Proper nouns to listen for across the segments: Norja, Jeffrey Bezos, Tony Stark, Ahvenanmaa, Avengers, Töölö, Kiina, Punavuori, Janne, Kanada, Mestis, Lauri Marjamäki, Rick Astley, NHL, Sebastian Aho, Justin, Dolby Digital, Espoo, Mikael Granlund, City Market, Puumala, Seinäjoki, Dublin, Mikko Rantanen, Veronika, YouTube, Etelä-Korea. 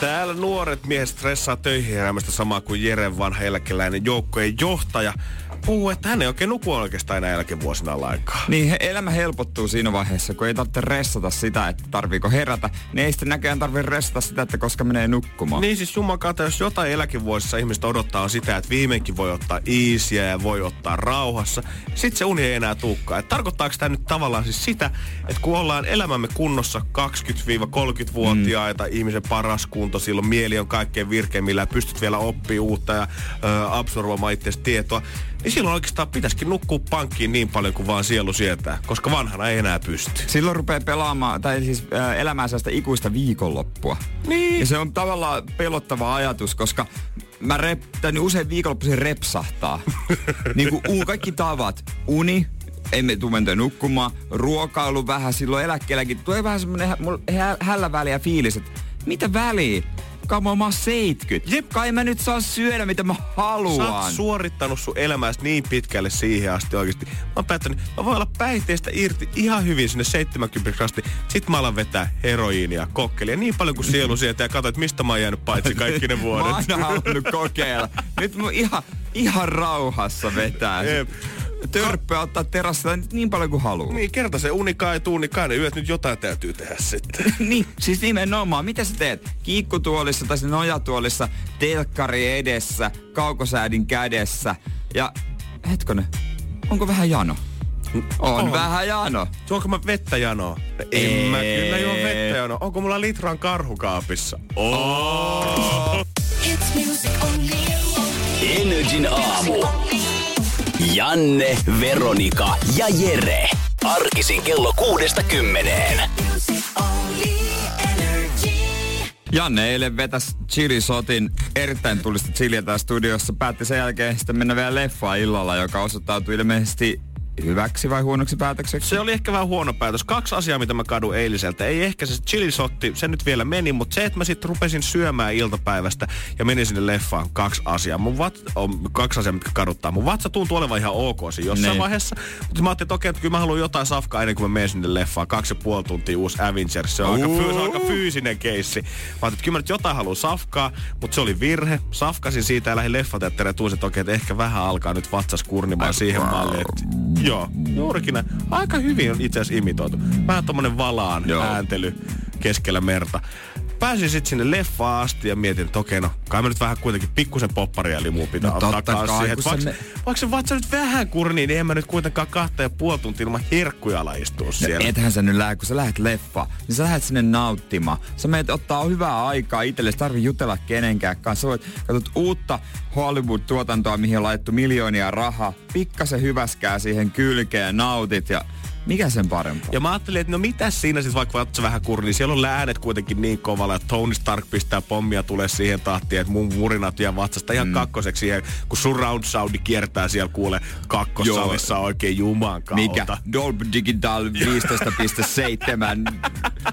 Täällä nuoret miehet stressaa töihin heräämästä samaa kuin Jeren vanha eläkeläinen joukkojen johtaja. Puhuu, että hän ei oikein nuku oikeastaan enää jälkivuosina lainkaan. Niin, elämä helpottuu siinä vaiheessa, kun ei tarvitse ressata sitä, että tarviiko herätä. Ne ei sitten näköjään tarvitse ressata sitä, että koska menee nukkumaan. Niin siis jumakata, jos jotain eläkevuosissa ihmiset odottaa on sitä, että viimeinkin voi ottaa iisiä ja voi ottaa rauhassa. Sitten se uni ei enää tulekaan. Tarkoittaako tämä nyt tavallaan siis sitä, että kun ollaan elämämme kunnossa 20-30-vuotiaita, ihmisen paras kunto, silloin mieli on kaikkein virkeimmillä ja pystyt vielä oppimaan uutta ja absorboimaan itseäsi tietoa. Niin silloin oikeastaan pitäisikin nukkua pankkiin niin paljon kuin vaan sielu sietää, koska vanhana ei enää pysty. Silloin rupeaa pelaamaan, tai siis elämään sellaista ikuista viikonloppua. Niin. Ja se on tavallaan pelottava ajatus, koska mä usein viikonloppuisin repsahtaa. Niin kuin kaikki tavat, uni. Emme tule mentyä nukkumaan, ruokailu vähän, silloin eläkkeelläkin. Tulee vähän semmonen hälläväliä fiilis, että mitä väliä? Mä oon 70. Jep. Kai mä nyt saan syödä, mitä mä haluan. Sä oot suorittanut sun elämässä niin pitkälle siihen asti oikeesti. Mä oon päättänyt, mä voin olla päihteistä irti ihan hyvin sinne 70 asti. Sit mä alan vetää heroiinia, kokkelia niin paljon kuin sielu sieltä ja katsoin, että mistä mä oon jäänyt paitsi kaikki ne vuodet. Mä oon aina halunnut kokeilla. Nyt mun ihan rauhassa vetää. Jep. Törppöä ottaa terassilla niin paljon kuin haluaa. Niin, kerta se unikaan ei tuu, niin kai ne yöt nyt jotain täytyy tehdä sitten. Niin, siis nimenomaan. Mitä sä teet? Kiikkutuolissa tai nojatuolissa, telkkari edessä, kaukosäädin kädessä. Ja hetkonen, onko vähän jano? On vähän jano. Tuonko mä vettä janoa? En mä kyllä juo vettä janoa. Onko mulla litran karhukaapissa? Oh! Energin aamu. Janne, Veronika ja Jere. Arkisin kello 6-10. Janne eilen vetäs chilisotin, erittäin tulista chiliä täällä studiossa. Päätti sen jälkeen sitten mennä vielä leffaan illalla, joka osoittautui ilmeisesti hyväksi vai huonoksi päätökseksi? Se oli ehkä vähän huono päätös. Kaksi asiaa, mitä mä kadun eiliseltä. Ei ehkä se chilisotti, se nyt vielä meni, mutta se, että mä sitten rupesin syömään iltapäivästä ja menin sinne leffaan, kaksi asiaa. Kaksi asiaa, mitkä kaduttaa. Mun vatsa tuntuu olevan ihan ok siinä jossain vaiheessa. Mutta mä ajattelin, että okei, että kyllä mä haluan jotain safkaa ennen kuin mä menen sinne leffaan. 2,5 tuntia uusi Avengers. Se on aika fyysinen keissi. Mä ajattelin, että kyllä mä nyt jotain haluan safkaa, mutta se oli virhe. Safkasin siitä ja lähdin leffateatteriin ja tuusin, että okei, että ehkä vähän alkaa nyt vatsas kurnimaan siihen malliin. Joo, juurikin näin. Aika hyvin on itse asiassa imitoitu. Vähän tommonen valaan ääntely keskellä merta. Pääsin sitten sinne leffaan asti ja mietin, että okei, no kai mä nyt vähän kuitenkin pikkusen popparia limuu pitää ottaa kanssa siihen. Vaikka se vatsa nyt vähän kurniin, niin en mä nyt kuitenkaan 2,5 tuntia ilman herkkuja ala istua siellä. No ethän sä nyt lähde, kun sä lähet leffaan, niin sä lähet sinne nauttimaan. Sä menet ottaa hyvää aikaa itsellesi, tarvii jutella kenenkään kanssa. Sä voit katsot uutta Hollywood-tuotantoa, mihin on laitettu miljoonia rahaa. Pikkasen hyväskää siihen kylkeen, nautit ja... Mikä sen parempaa? Ja mä ajattelin, että no mitäs siinä sit vaikka vatsa vähän kurni, niin siellä on äänet kuitenkin niin kovalla, että Tony Stark pistää pommia tulee siihen tahtiin, että mun murinat jää vatsasta ihan kakkoseksi siihen, kun surround soundi kiertää siellä kuule kakkosalissa oikein juman kautta. Mikä? Dolby Digital 15.7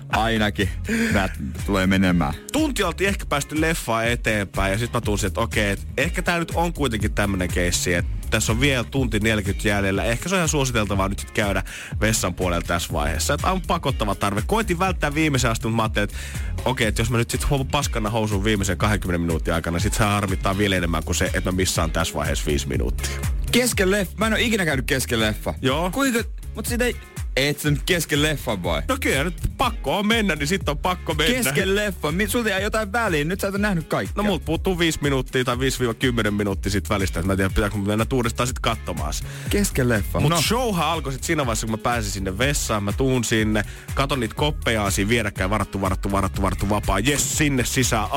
ainakin. Tää tulee menemään. Tunti oltiin ehkä päästy leffaan eteenpäin ja sit mä tunsin, että okei, että ehkä tää nyt on kuitenkin tämmönen keissi, että tässä on vielä 1:40 jäljellä. Ehkä se on ihan suositeltavaa nyt käydä vessan puolella tässä vaiheessa. Että on pakottava tarve. Koitin välttää viimeisen asti, mutta mä ajattelin, että okei, että jos mä nyt sit huomaan paskana housuun viimeisen 20 minuutin aikana, sit se harmittaa vielä enemmän kuin se, että mä missaan tässä vaiheessa 5 minuuttia. Kesken leffa? Mä en oo ikinä käynyt kesken leffa. Joo. Kuinka? Mut siitä ei... Et sä nyt kesken leffan vai? No kyllä, nyt pakko on mennä, niin sit on pakko mennä. Kesken leffan? Sulta jää jotain väliin, nyt sä et oo nähnyt kaikkea. No multa puuttuu 5 minuuttia tai 5-10 minuuttia sit välistä, että mä en tiedä pitääkö mä mennä uudestaan sit katsomaan. Kesken leffan? Mut showhan alkoi sit siinä vaiheessa, kun mä pääsin sinne vessaan, mä tuun sinne, katon niitä koppeja siinä vierekkäin, varattu vapaa, jes sinne sisään,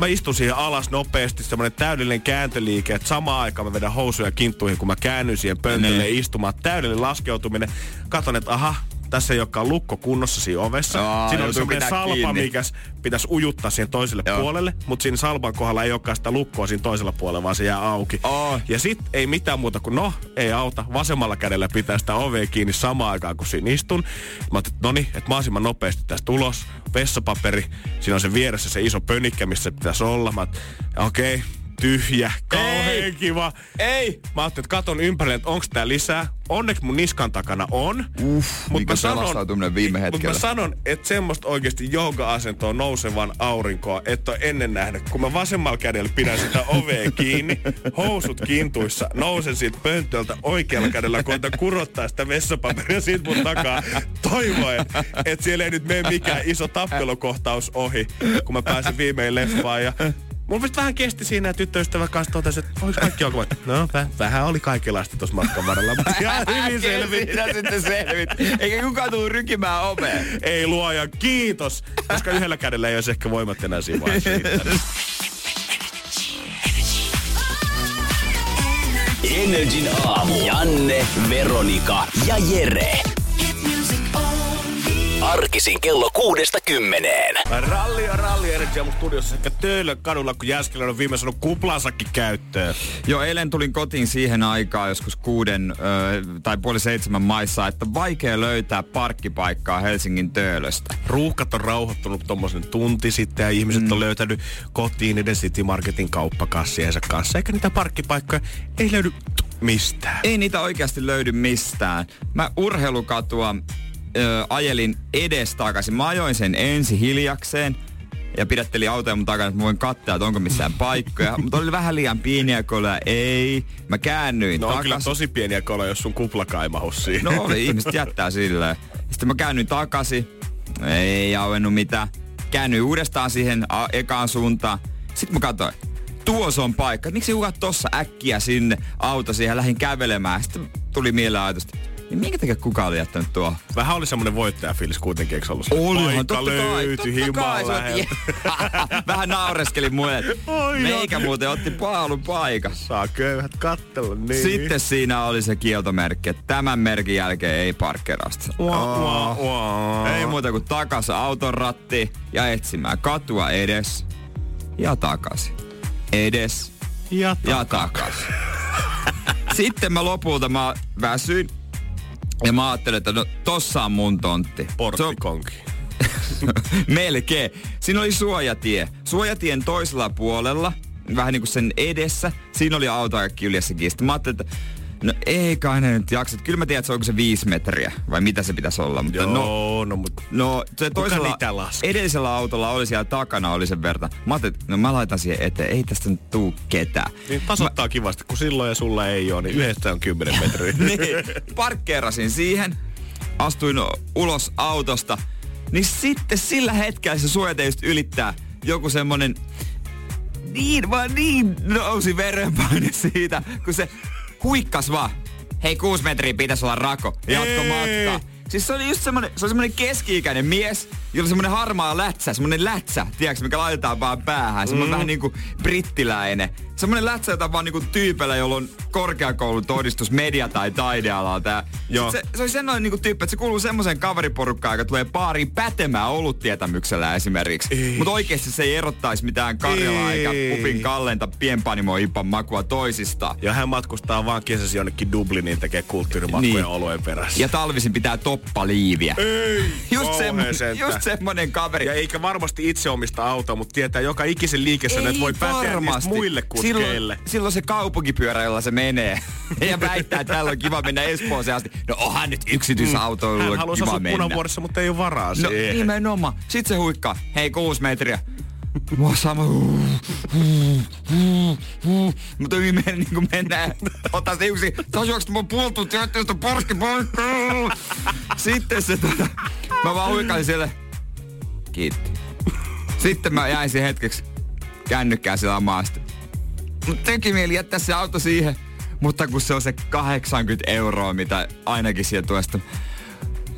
Mä istun siihen alas nopeasti, semmonen täydellinen kääntöliike, että samaan aikaan mä vedän housuja kinttuihin, kun mä käännyin siihen pöntölle istumaan. Täydellinen laskeutuminen. Katson, että aha, Tässä ei olekaan lukko kunnossa siinä ovessa. No, siinä on semmoinen salpa, kiinni, mikä pitäisi ujuttaa siihen toiselle puolelle, mutta siinä salpan kohdalla ei olekaan sitä lukkoa siinä toisella puolella, vaan se jää auki. Ja sit ei mitään muuta kuin ei auta. Vasemmalla kädellä pitää sitä ovea kiinni samaan aikaan, kun siinä istun. Mä ajattelin, että noniin, että mahdollisimman nopeasti tästä ulos. Vessapaperi, siinä on sen vieressä se iso pönikkä, missä se pitäisi olla. Mä ajattelin, okei. Tyhjä, kauhean kiva. Ei! Mä ajattelin, että katon ympärille, että onks tää lisää. Onneksi mun niskan takana on. Mikä pelastautuminen viime hetkellä. Mutta mä sanon, että semmoista oikeesti jooga-asentoa nousevan aurinkoa et ole ennen nähnyt. Kun mä vasemmalla kädellä pidän sitä ovea kiinni, housut kintuissa, nousen siitä pöntöltä oikealla kädellä, koitan kurottaa sitä vessapaperia siitä mun takaa. Toivoen, että siellä ei nyt mene mikään iso tappelukohtaus ohi, kun mä pääsin viimein leffaan ja... Mun mielestä vähän kesti siinä, että tyttöystävä kanssa totesi, että oliko kaikki olkoon? No, vähän oli kaikenlaista tuossa matkan varrella, mutta ihan hyvin selvitti. Sitten selvitti. Eikä kukaan tullut rykimään oveen. Ei luoja, kiitos! Koska yhdellä kädellä ei olisi ehkä voimat enää siinä vaiheessa. Energin aamu. Janne, Veronika ja Jere. Arkisin kello 6-10. Ralli Energia mun studiossa ehkä Töölön kadulla, kun Jääskelä on viimein sanonut kuplansakin käyttöön. Joo, eilen tulin kotiin siihen aikaan joskus 6 tai puoli 7 maissa, että vaikea löytää parkkipaikkaa Helsingin Töölöstä. Ruuhkat on rauhoittunut tommosen tunti sitten ja ihmiset on löytänyt kotiin niiden City Marketin kauppakassiensa kanssa. Eikä niitä parkkipaikkoja ei löydy mistään. Ei niitä oikeasti löydy mistään. Mä urheilukatua... ajelin edestakaisin. Mä ajoin sen ensi hiljakseen ja pidättelin autoja mun takana, että mä voin katsoa, että onko missään paikkoja. Mutta oli vähän liian pieniä koloja. Ei. Mä käännyin takaisin. No on kyllä tosi pieniä koloja, jos sun kuplaka ei mahu siinä. No oli, ihmiset jättää silleen. Sitten mä käännyin takaisin. Ei auennut mitään. Käännyin uudestaan siihen ekaan suuntaan. Sitten mä katsoin. Tuossa on paikka. Miksi kukaan tossa äkkiä sinne auto siihen lähdin kävelemään? Sitten tuli mieleen ajatusta. Niin minkä takia kukaan oli jättänyt tuo? Vähän oli semmonen voittajafiilis kuitenkin, eikö ollut? Olihan, totta löytyi, kai, Vähän naureskeli muille. Meikä muuten otti paalun paikan. Saa köyhät kattella, niin. Sitten siinä oli se kieltomerkki, että tämän merkin jälkeen ei parkkerasta. Ei muuta kuin takas auton ratti ja etsimään katua edes ja takaisin. Edes ja takaisin. Sitten mä lopulta väsyin. Ja mä ajattelin, että no, tossa on mun tontti. Porttikonki. Melkein. Siinä oli suojatie. Suojatien toisella puolella, vähän niinku sen edessä, siinä oli auto kaikki yljässäkin. Sitten mä ajattelin, että no ei kai ne nyt jaksa. Kyllä mä tiedän, että se onko se 5 metriä vai mitä se pitäisi olla. Mutta joo, no se toisella edellisellä autolla oli siellä takana oli sen verran. Mä ajattelin, että no mä laitan siihen eteen. Ei tästä nyt tuu ketään. Niin tasoittaa kivasti, kun silloin ja sulla ei ole, niin yhdestä on 10 metriä. Niin, parkkeerasin siihen. Astuin ulos autosta. Niin sitten sillä hetkellä se suojateist ylittää joku semmonen... Niin nousi verenpaine siitä, kun se... Huikkas vaan. Hei, 6 metriä pitäisi olla rako. Jatko matkaa. Siis se oli just semmonen keski-ikäinen mies, jolla semmonen harmaa lätsä, tiiäks, mikä laitetaan vaan päähän. Semmonen vähän niinku brittiläinen. Semmonen lätsä, jota vaan niinku tyypellä, jolla on korkeakoulutodistus media- tai taidealalta. Se oli semmonen niinku tyyppi, että se kuuluu semmosen kaveriporukkaan, joka tulee baariin pätemään oluttietämyksellä esimerkiksi. Mutta oikeesti se ei erottaisi mitään Karjalaa eikä pupin kalleinta pienpanimo-ipan makua toisistaan. Ja hän matkustaa vaan kesäsi jonnekin Dubliniin tekee kulttuurimatkoja niin. Olueen perässä. Ja talvisin pitää toppaliiviä. Ei! Just semmonen kaveri. Ja eikä varmasti itse omista autoa, mutta tietää joka ikisen liikessäni, että voi päteä niistä muille kuskeille. Silloin se kaupunkipyörä, jolla se menee. Ja väittää, että täällä on kiva mennä Espooseen asti. No onhan nyt yksityisautoilulla kiva mennä. Hän haluaisi asua Punavuorissa, mutta ei ole varaa siihen. No nimenomaan. Sit se huikkaa. Hei, 6 metriä. Mua sama. Mutta ei mene niinku mennään. Ottaa se yksi. Taisi juokset mua puoltuun työttöistä parkkipaikka. Sitten se mä vaan huikailin siellä. Kiitti. Sitten mä jäin siihen hetkeksi kännykkään siellä maasta. Mut teki mieli jättää se auto siihen. Mutta kun se on se 80 €, mitä ainakin siellä tuosta.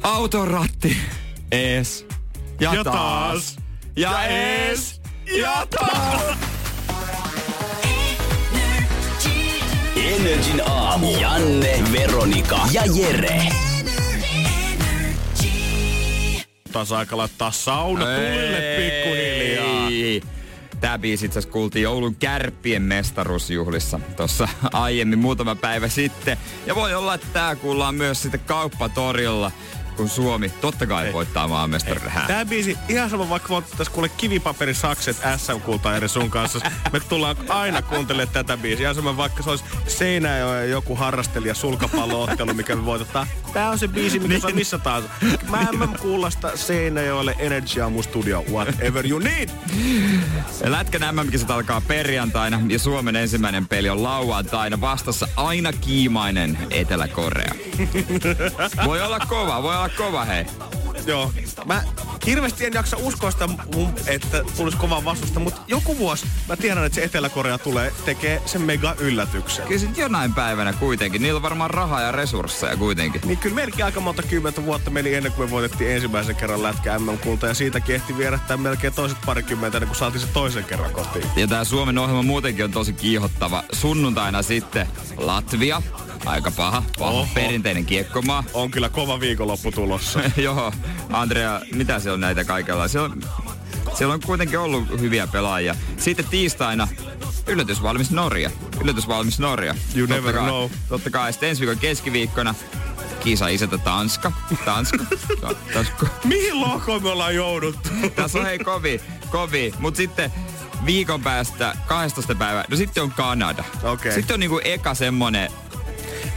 Auton ratti. Ees. Ja taas. Ja ees. Ja taas. Energin aamu. Janne, Veronika ja Jere. Energy. kohtaa aika laittaa sauna tulille pikkuhiljaa. Tää biisi itse asiassa kuultiin Oulun Kärppien mestaruusjuhlissa tossa aiemmin muutama päivä sitten. Ja voi olla, että tää kuullaan myös sitten kauppatorilla, kun Suomi totta kai voittaa maanmestaruuden. Tää biisi, ihan sama vaikka me otettaisiin kuule kivipaperisakset SM-kultaa eri sun kanssa. Me tullaan aina kuuntelemaan tätä biisiä. Ihan sama vaikka se olisi Seinäjoen joku harrastelija sulkapalloottelu, mikä me voitetaan. Tää on se biisi, mikä saa missä tahansa. Mä en kuulla sitä Seinäjoelle energiaa mun studio. Whatever you need! Lätkän MM-kisat alkaa perjantaina ja Suomen ensimmäinen peli on lauantaina. Vastassa aina kiimainen Etelä-Korea. Voi olla kova, voi olla kova, hei. Joo. Mä hirveästi en jaksa uskoa sitä, että tulisi kovaa vastusta, mutta joku vuosi mä tiedän, että se Etelä-Korea tulee tekee sen mega yllätyksen. Kyllä sit jonain päivänä kuitenkin. Niillä on varmaan rahaa ja resursseja kuitenkin. Niin kyllä melkein aika monta 10 vuotta meni ennen kuin me voitettiin ensimmäisen kerran lätkä MM-kulta ja siitä ehti vierähtää melkein toiset parikymmentä ennen kuin saatiin se toisen kerran kotiin. Ja tää Suomen ohjelma muutenkin on tosi kiihottava. Sunnuntaina sitten Latvia. Aika paha perinteinen kiekkomaa. On kyllä kova viikonloppu tulossa. Joo, Andrea, mitä siellä on näitä kaikenlaisia? Siellä on kuitenkin ollut hyviä pelaajia. Sitten tiistaina yllätysvalmis Norja. You never know. Totta kai sitten ensi viikon keskiviikkona Kiisa isätä Tanska. Mihin lohkoon me ollaan jouduttu? Tässä on hei kovi. Mut sitten viikon päästä 12. päivää. No sitten on Kanada. Okay. Sitten on niinku eka semmonen.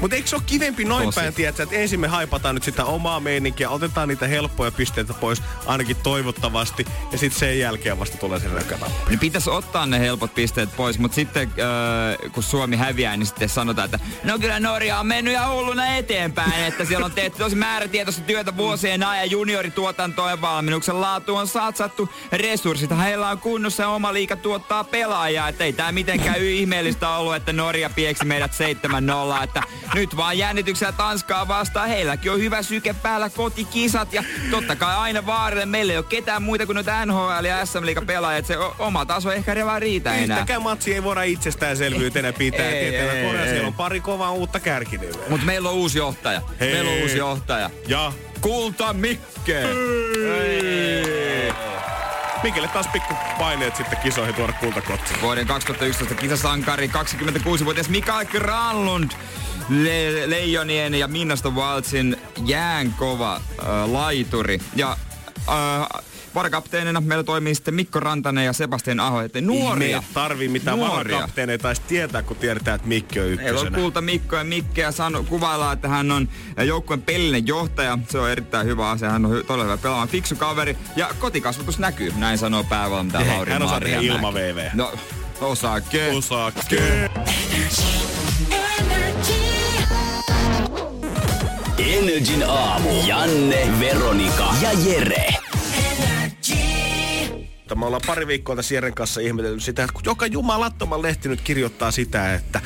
Mutta eikö se ole kivempi noin päin, tiedätkö, että ensin me haipataan nyt sitä omaa meininkiä, otetaan niitä helppoja pisteitä pois, ainakin toivottavasti, ja sitten sen jälkeen vasta tulee sen rökkänappi. Niin pitäisi ottaa ne helpot pisteet pois, mutta sitten kun Suomi häviää, niin sitten sanotaan, että no kyllä Norja on mennyt ja hulluna eteenpäin, että siellä on tehty tosi määrätietoista työtä vuosien ajan, juniorituotantoon ja valmennuksen laatuun on satsattu resurssit, heillä on kunnossa ja oma liiga tuottaa pelaajaa, että ei tää mitenkään ihmeellistä ollut, että Norja pieksi meidät 7-0, että nyt vaan jännityksellä Tanskaa vastaan. Heilläkin on hyvä syke päällä kotikisat ja totta kai aina vaarille. Meillä ei ole ketään muita kuin noita NHL ja SM-liiga pelaajat. Se oma taso ehkä vaan riitä enää. Yhtäkään matsia ei voida itsestäänselvyytenä pitää. Siellä on pari kovaa uutta kärkinyveä. Mutta meillä on uusi johtaja. Ja Kulta Mikke! Mikelle taas pikku paineet sitten kisoihin tuoda kultakotiin. Vuoden 2011 kisasankari 26-vuotias Mikael Granlund. Leijonien ja Minnaston Waltsin jäänkova laituri. Ja varakapteenina meillä toimii sitten Mikko Rantanen ja Sebastian Aho. Nuoria. Ei tarvii mitään varakapteeneja taisi tietää, kun tiedetään, että Mikki on ykkösenä. Ei ole Kulta Mikko ja Mikkeä kuvaillaan, että hän on joukkueen pelillinen johtaja. Se on erittäin hyvä asia. Hän on todella hyvä pelaamaan. Fiksu kaveri ja kotikasvatus näkyy. Näin sanoo päävalmentaja Lauri Marjamäki. Hän osaa tehdä ilma-VV. No, osaake. Energin aamu. Janne, Veronika ja Jere. Me ollaan pari viikkoa tässä Jeren kanssa ihmetelty sitä, että joka jumalattoman lehti nyt kirjoittaa sitä, että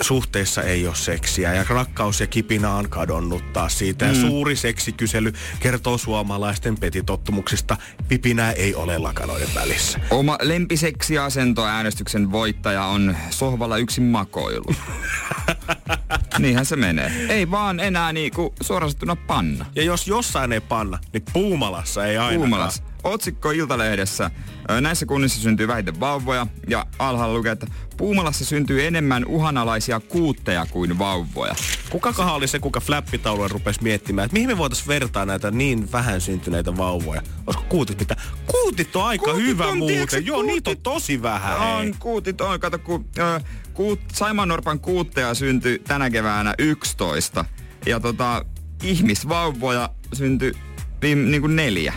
suhteessa ei ole seksiä ja rakkaus ja kipinä on kadonnut taas siitä. Ja suuri seksikysely kertoo suomalaisten petitottumuksista. Pipinää ei ole lakanoiden välissä. Oma lempiseksiasento äänestyksen voittaja on sohvalla yksin makoilu. Niinhän se menee. Ei vaan enää niinku suorastettuna panna. Ja jos jossain ei panna, niin Puumalassa ei ainakaan. Otsikko Iltalehdessä. Näissä kunnissa syntyy vähiten vauvoja ja alhaalla lukee, että Puumalassa syntyy enemmän uhanalaisia kuutteja kuin vauvoja. Kukakohan oli se, kuka flappitaulua rupesi miettimään, että mihin me voitaisiin vertaa näitä niin vähän syntyneitä vauvoja? Olisiko kuutit mitä? Kuutit on aika kuutit hyvä on, muuten. Tiiäksä, joo, niitä on tosi vähän. On, kuutit on. Kato, Saimaan norpan kuutteja syntyi tänä keväänä 11. Ja ihmisvauvoja syntyi niinku 4.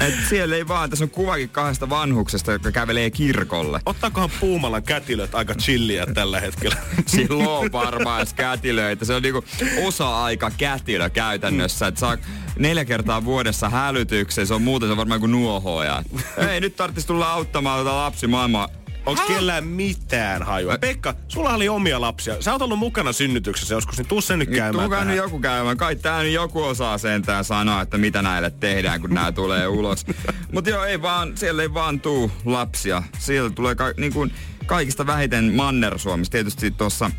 Et siellä ei vaan, tässä on kuvakin kahdesta vanhuksesta, joka kävelee kirkolle. Ottaakohan Puumalan kätilöt aika chilliä tällä hetkellä? Sillä on varmaan kätilöitä. Se on niinku osa-aika kätilö käytännössä. Et saa 4 kertaa vuodessa hälytyksen. Se on muuten, se on varmaan kuin nuohoja. Ei, nyt tarvitsisi tulla auttamaan lapsi maailmaa. Onko kellään mitään hajua? Pekka, sulla oli omia lapsia. Sä oot ollut mukana synnytyksessä joskus, niin tuu sen nyt käymään. Tuu käynyt joku käymään. Kai tää nyt joku osaa sentään sanoa, että mitä näille tehdään, kun nää tulee ulos. Mut joo, siellä ei vaan tuu lapsia. Siellä tulee kaikista vähiten Manner-Suomessa. Tietysti tuossa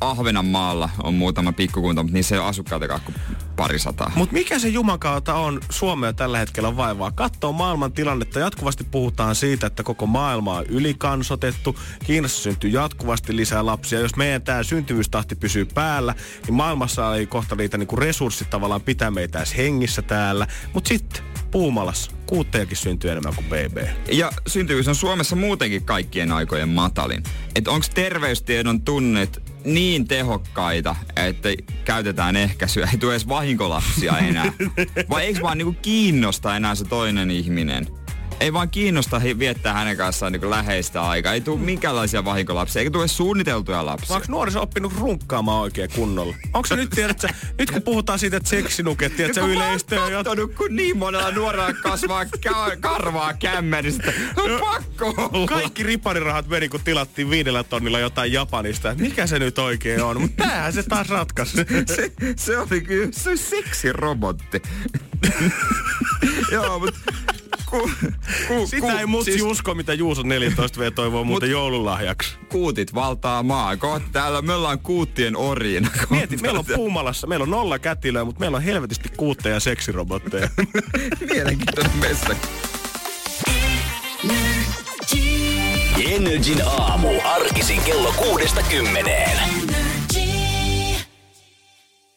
Ahvenanmaalla on muutama pikkukunta, mutta niissä ei ole asukkaitakaan kuin parisataa. Mutta mikä se jumakauta on Suomea tällä hetkellä on vaivaa? Katsoo maailman tilannetta. Jatkuvasti puhutaan siitä, että koko maailma on ylikansotettu. Kiinassa syntyy jatkuvasti lisää lapsia. Jos meidän tämä syntyvyystahti pysyy päällä, niin maailmassa ei kohta niitä niinku resurssit tavallaan pitää meitä edes hengissä täällä. Mutta sitten Puumalassa kuuttejakin syntyy enemmän kuin BB. Ja syntyvyys on Suomessa muutenkin kaikkien aikojen matalin. Että onko terveystiedon tunnit niin tehokkaita, että käytetään ehkäisyä, ei tule edes vahinkolapsia enää? Vai eikö vaan niinku kiinnosta enää se toinen ihminen? Ei vaan kiinnosta viettää hänen kanssaan niinku läheistä aikaa. Ei tule minkäänlaisia vahinkolapsia, eikä tule suunniteltuja lapsia. Onko nuoriso oppinut runkkaamaan oikein kunnolla? Onko se nyt, tiedätkö, nyt kun puhutaan siitä, että seksinuket, tiedätkö, yleistyy... Mä oon kattonut, kun niin monella nuorella kasvaa karvaa kämmenistä. On pakko olla. Kaikki riparirahat meni, kun tilattiin 5 tonnilla jotain Japanista. Mikä se nyt oikein on? Mutta tämähän se taas ratkaisi. Se oli kyllä, se oli seksirobotti. Joo, mutta... Sitä ei mutsi siis usko, mitä Juuso 14 V toivoo muuten joululahjaksi. Kuutit valtaa maa. Kohta täällä me ollaan kuuttien orjina. Mieti, meillä on Puumalassa, meillä on 0 kätilöä, mutta meillä on helvetisti kuutteja ja seksirobotteja. Mielenkiintoinen mestaki. Energin aamu. Arkisin kello 6-10.